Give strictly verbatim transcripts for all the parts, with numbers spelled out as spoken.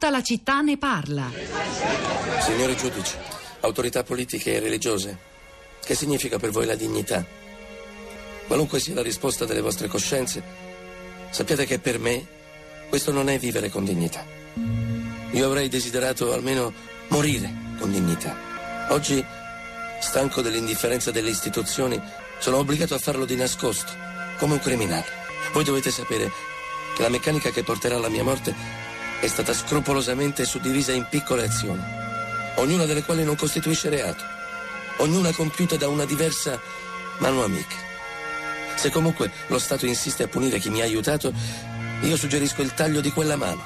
Tutta la città ne parla. Signori giudici, autorità politiche e religiose, che significa per voi la dignità? Qualunque sia la risposta delle vostre coscienze, sappiate che per me questo non è vivere con dignità. Io avrei desiderato almeno morire con dignità. Oggi, stanco dell'indifferenza delle istituzioni, sono obbligato a farlo di nascosto, come un criminale. Voi dovete sapere che la meccanica che porterà alla mia morte è stata scrupolosamente suddivisa in piccole azioni, ognuna delle quali non costituisce reato, ognuna compiuta da una diversa mano amica. Se comunque lo Stato insiste a punire chi mi ha aiutato, io suggerisco il taglio di quella mano,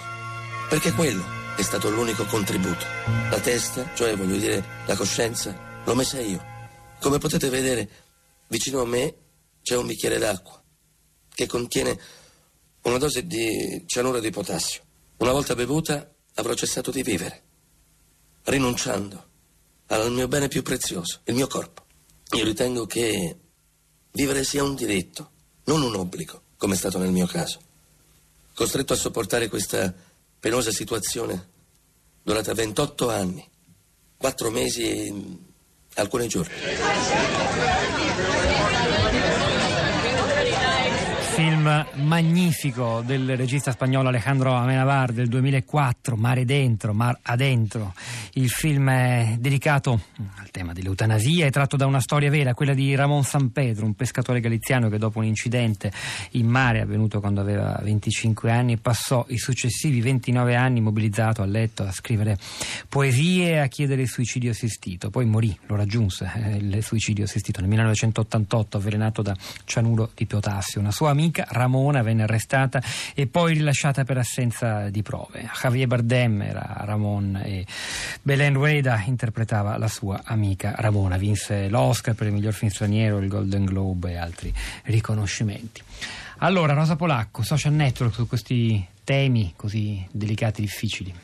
perché quello è stato l'unico contributo. La testa, cioè voglio dire la coscienza, l'ho messa io. Come potete vedere, vicino a me c'è un bicchiere d'acqua che contiene una dose di cianuro di potassio. Una volta bevuta avrò cessato di vivere, rinunciando al mio bene più prezioso, il mio corpo. Io ritengo che vivere sia un diritto, non un obbligo, come è stato nel mio caso. Costretto a sopportare questa penosa situazione durata ventotto anni, quattro mesi e alcuni giorni. Film magnifico del regista spagnolo Alejandro Amenábar del duemilaquattro, Mar adentro, Mar adentro. Il film è dedicato al tema dell'eutanasia, è tratto da una storia vera, quella di Ramón Sampedro, un pescatore galiziano che dopo un incidente in mare avvenuto quando aveva venticinque anni passò i successivi ventinove anni mobilizzato a letto a scrivere poesie e a chiedere il suicidio assistito. Poi morì, lo raggiunse eh, il suicidio assistito nel millenovecentottantotto, avvelenato da cianuro di potassio. Una sua amica Ramona venne arrestata e poi rilasciata per assenza di prove. Javier Bardem era Ramon e Belen Rueda interpretava la sua amica Ramona. Vinse l'Oscar per il miglior film straniero, il Golden Globe e altri riconoscimenti. Allora, Rosa Polacco, social network su questi temi così delicati e difficili.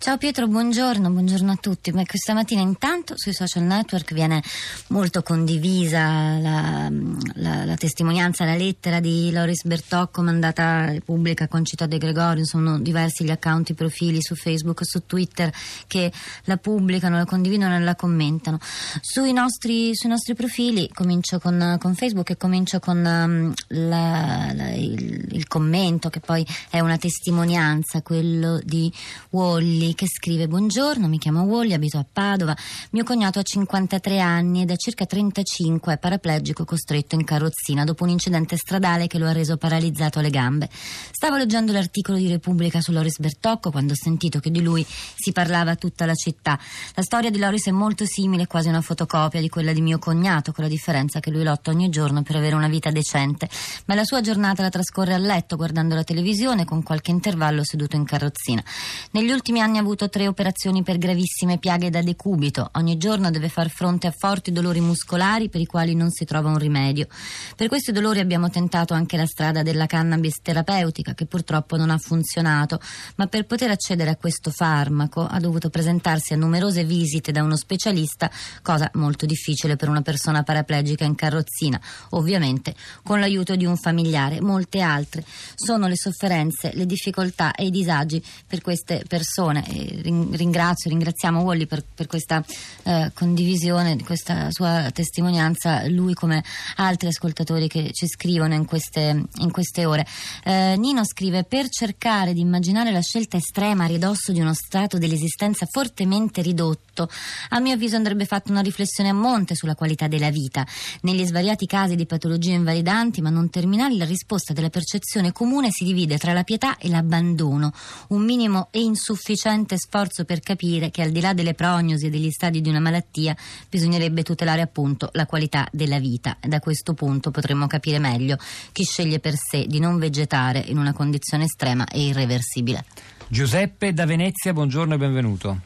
Ciao Pietro, buongiorno, buongiorno a tutti. Beh, questa mattina intanto sui social network viene molto condivisa la, la, la testimonianza, la lettera di Loris Bertocco mandata alla Repubblica a Concita De Gregorio. Sono diversi gli account, i profili su Facebook, su Twitter che la pubblicano, la condividono e la commentano. Sui nostri, sui nostri profili comincio con, con Facebook e comincio con um, la, la, il, il commento che poi è una testimonianza. testimonianza, quello di Wally, che scrive: buongiorno, mi chiamo Wally, abito a Padova, mio cognato ha cinquantatré anni e da circa trentacinque è paraplegico, costretto in carrozzina dopo un incidente stradale che lo ha reso paralizzato alle gambe. Stavo leggendo l'articolo di Repubblica su Loris Bertocco quando ho sentito che di lui si parlava tutta la città. La storia di Loris è molto simile, quasi una fotocopia di quella di mio cognato, con la differenza che lui lotta ogni giorno per avere una vita decente, ma la sua giornata la trascorre a letto guardando la televisione con qualche intervallo seduto in carrozzina. Negli ultimi anni ha avuto tre operazioni per gravissime piaghe da decubito. Ogni giorno deve far fronte a forti dolori muscolari per i quali non si trova un rimedio. Per questi dolori abbiamo tentato anche la strada della cannabis terapeutica, che purtroppo non ha funzionato, ma per poter accedere a questo farmaco ha dovuto presentarsi a numerose visite da uno specialista, cosa molto difficile per una persona paraplegica in carrozzina, ovviamente con l'aiuto di un familiare. Molte altre sono le sofferenze, le difficoltà e i disagi per queste persone. E ringrazio, ringraziamo Wally per, per questa eh, condivisione, questa sua testimonianza, lui come altri ascoltatori che ci scrivono in queste, in queste ore. Eh, Nino scrive: per cercare di immaginare la scelta estrema a ridosso di uno stato dell'esistenza fortemente ridotto, a mio avviso andrebbe fatta una riflessione a monte sulla qualità della vita. Negli svariati casi di patologie invalidanti ma non terminali, la risposta della percezione comune si divide tra la pietà e l'abbandono, un minimo e insufficiente sforzo per capire che al di là delle prognosi e degli stadi di una malattia bisognerebbe tutelare appunto la qualità della vita. Da questo punto potremmo capire meglio chi sceglie per sé di non vegetare in una condizione estrema e irreversibile. Giuseppe da Venezia, buongiorno e benvenuto.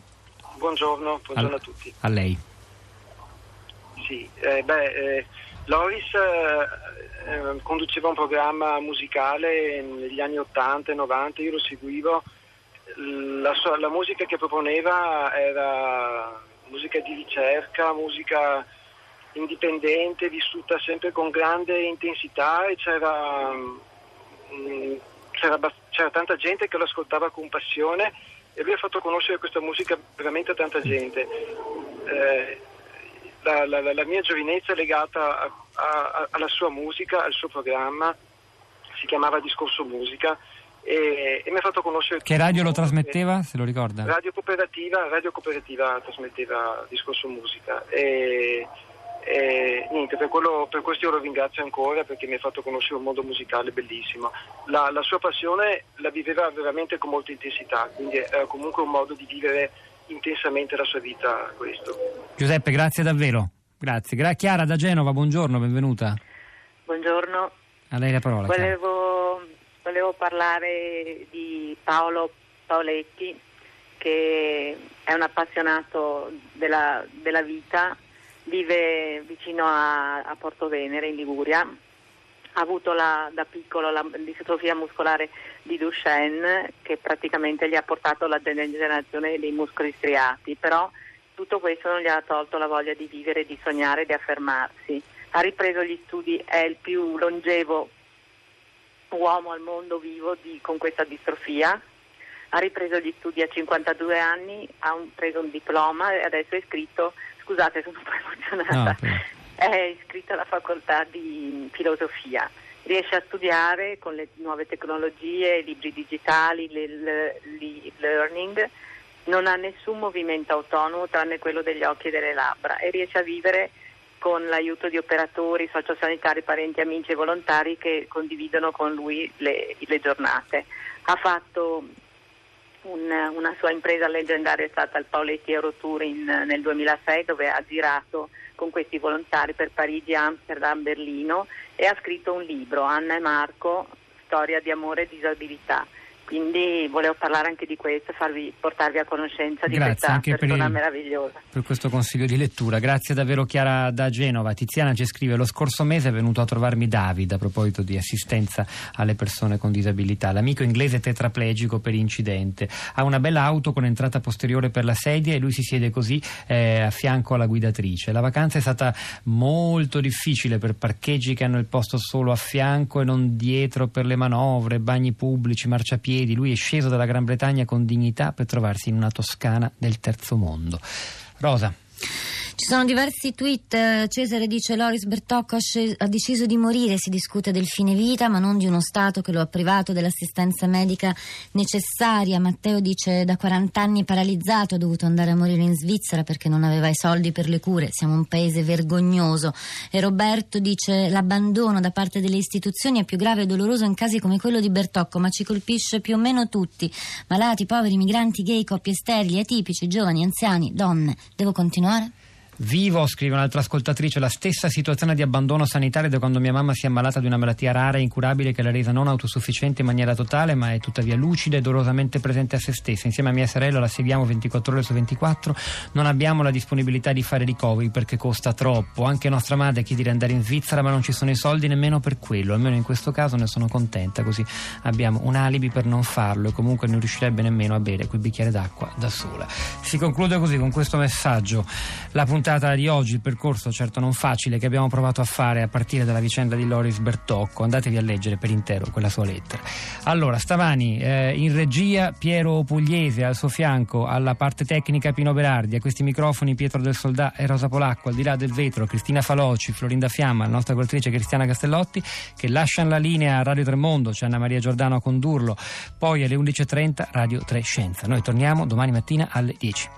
Buongiorno, buongiorno a, a tutti. A lei. Sì, eh, beh, eh, Loris eh, conduceva un programma musicale negli anni ottanta e novanta, io lo seguivo. La, sua, la musica che proponeva era musica di ricerca, musica indipendente, vissuta sempre con grande intensità, e c'era, c'era, c'era tanta gente che lo ascoltava con passione e lui ha fatto conoscere questa musica veramente a tanta gente. Eh, la, la, la mia giovinezza è legata a, a, alla sua musica, al suo programma, si chiamava Discorso Musica, e, e mi ha fatto conoscere... Che radio lo trasmetteva, se lo ricorda? Radio Cooperativa, Radio Cooperativa trasmetteva Discorso Musica, e... Eh, niente, per, quello, per questo io lo ringrazio ancora, perché mi ha fatto conoscere un mondo musicale bellissimo. La, la sua passione la viveva veramente con molta intensità, quindi era comunque un modo di vivere intensamente la sua vita, questo. Giuseppe, grazie davvero. Grazie. Gra- Chiara da Genova, buongiorno, benvenuta. Buongiorno. A lei la parola. Volevo, volevo parlare di Paolo Paoletti, che è un appassionato della, della vita. Vive vicino a, a Porto Venere, in Liguria. Ha avuto la, da piccolo la distrofia muscolare di Duchenne, che praticamente gli ha portato alla degenerazione dei muscoli striati, però tutto questo non gli ha tolto la voglia di vivere, di sognare, di affermarsi. Ha ripreso gli studi, è il più longevo uomo al mondo vivo di, con questa distrofia. Ha ripreso gli studi a cinquantadue anni, ha un, preso un diploma e adesso è iscritto... Scusate, sono un po' emozionata. No, è iscritta alla facoltà di filosofia. Riesce a studiare con le nuove tecnologie, i libri digitali, l'e-learning. Non ha nessun movimento autonomo tranne quello degli occhi e delle labbra, e riesce a vivere con l'aiuto di operatori sociosanitari, parenti, amici e volontari che condividono con lui le, le giornate. Ha fatto... Una, una sua impresa leggendaria è stata il Paoletti Eurotour in, nel duemilasei, dove ha girato con questi volontari per Parigi, Amsterdam, Berlino, e ha scritto un libro, Anna e Marco, storia di amore e disabilità. Quindi volevo parlare anche di questo, farvi, portarvi a conoscenza di grazie, questa anche persona per il, meravigliosa. Per questo consiglio di lettura. Grazie davvero, Chiara da Genova. Tiziana ci scrive: lo scorso mese è venuto a trovarmi Davide a proposito di assistenza alle persone con disabilità. L'amico inglese tetraplegico per incidente. Ha una bella auto con entrata posteriore per la sedia e lui si siede così eh, a fianco alla guidatrice. La vacanza è stata molto difficile per parcheggi che hanno il posto solo a fianco e non dietro, per le manovre, bagni pubblici, marciapiedi. Lui è sceso dalla Gran Bretagna con dignità per trovarsi in una Toscana del terzo mondo. Rosa. Ci sono diversi tweet. Cesare dice: Loris Bertocco ha deciso di morire, si discute del fine vita ma non di uno Stato che lo ha privato dell'assistenza medica necessaria. Matteo dice: da quaranta anni paralizzato, ha dovuto andare a morire in Svizzera perché non aveva i soldi per le cure, siamo un paese vergognoso. E Roberto dice: l'abbandono da parte delle istituzioni è più grave e doloroso in casi come quello di Bertocco, ma ci colpisce più o meno tutti, malati, poveri, migranti, gay, coppie sterili, atipici, giovani, anziani, donne. Devo continuare? Vivo, scrive un'altra ascoltatrice, la stessa situazione di abbandono sanitario da quando mia mamma si è ammalata di una malattia rara e incurabile che l'ha resa non autosufficiente in maniera totale, ma è tuttavia lucida e dolorosamente presente a se stessa. Insieme a mia sorella la seguiamo ventiquattro ore su ventiquattro, non abbiamo la disponibilità di fare ricoveri perché costa troppo. Anche nostra madre chiede di andare in Svizzera ma non ci sono i soldi nemmeno per quello, almeno in questo caso ne sono contenta, così abbiamo un alibi per non farlo, e comunque non riuscirebbe nemmeno a bere quel bicchiere d'acqua da sola. Si conclude così, con questo messaggio, la puntata di oggi, il percorso certo non facile che abbiamo provato a fare a partire dalla vicenda di Loris Bertocco. Andatevi a leggere per intero quella sua lettera. Allora, stamani eh, in regia Piero Pugliese, al suo fianco alla parte tecnica Pino Berardi, a questi microfoni Pietro del Soldà e Rosa Polacco, al di là del vetro Cristina Faloci, Florinda Fiamma, la nostra curatrice Cristiana Castellotti, che lasciano la linea a Radio Tremondo, c'è Anna Maria Giordano a condurlo, poi alle undici e trenta Radio tre Scienza. Noi torniamo domani mattina alle dieci.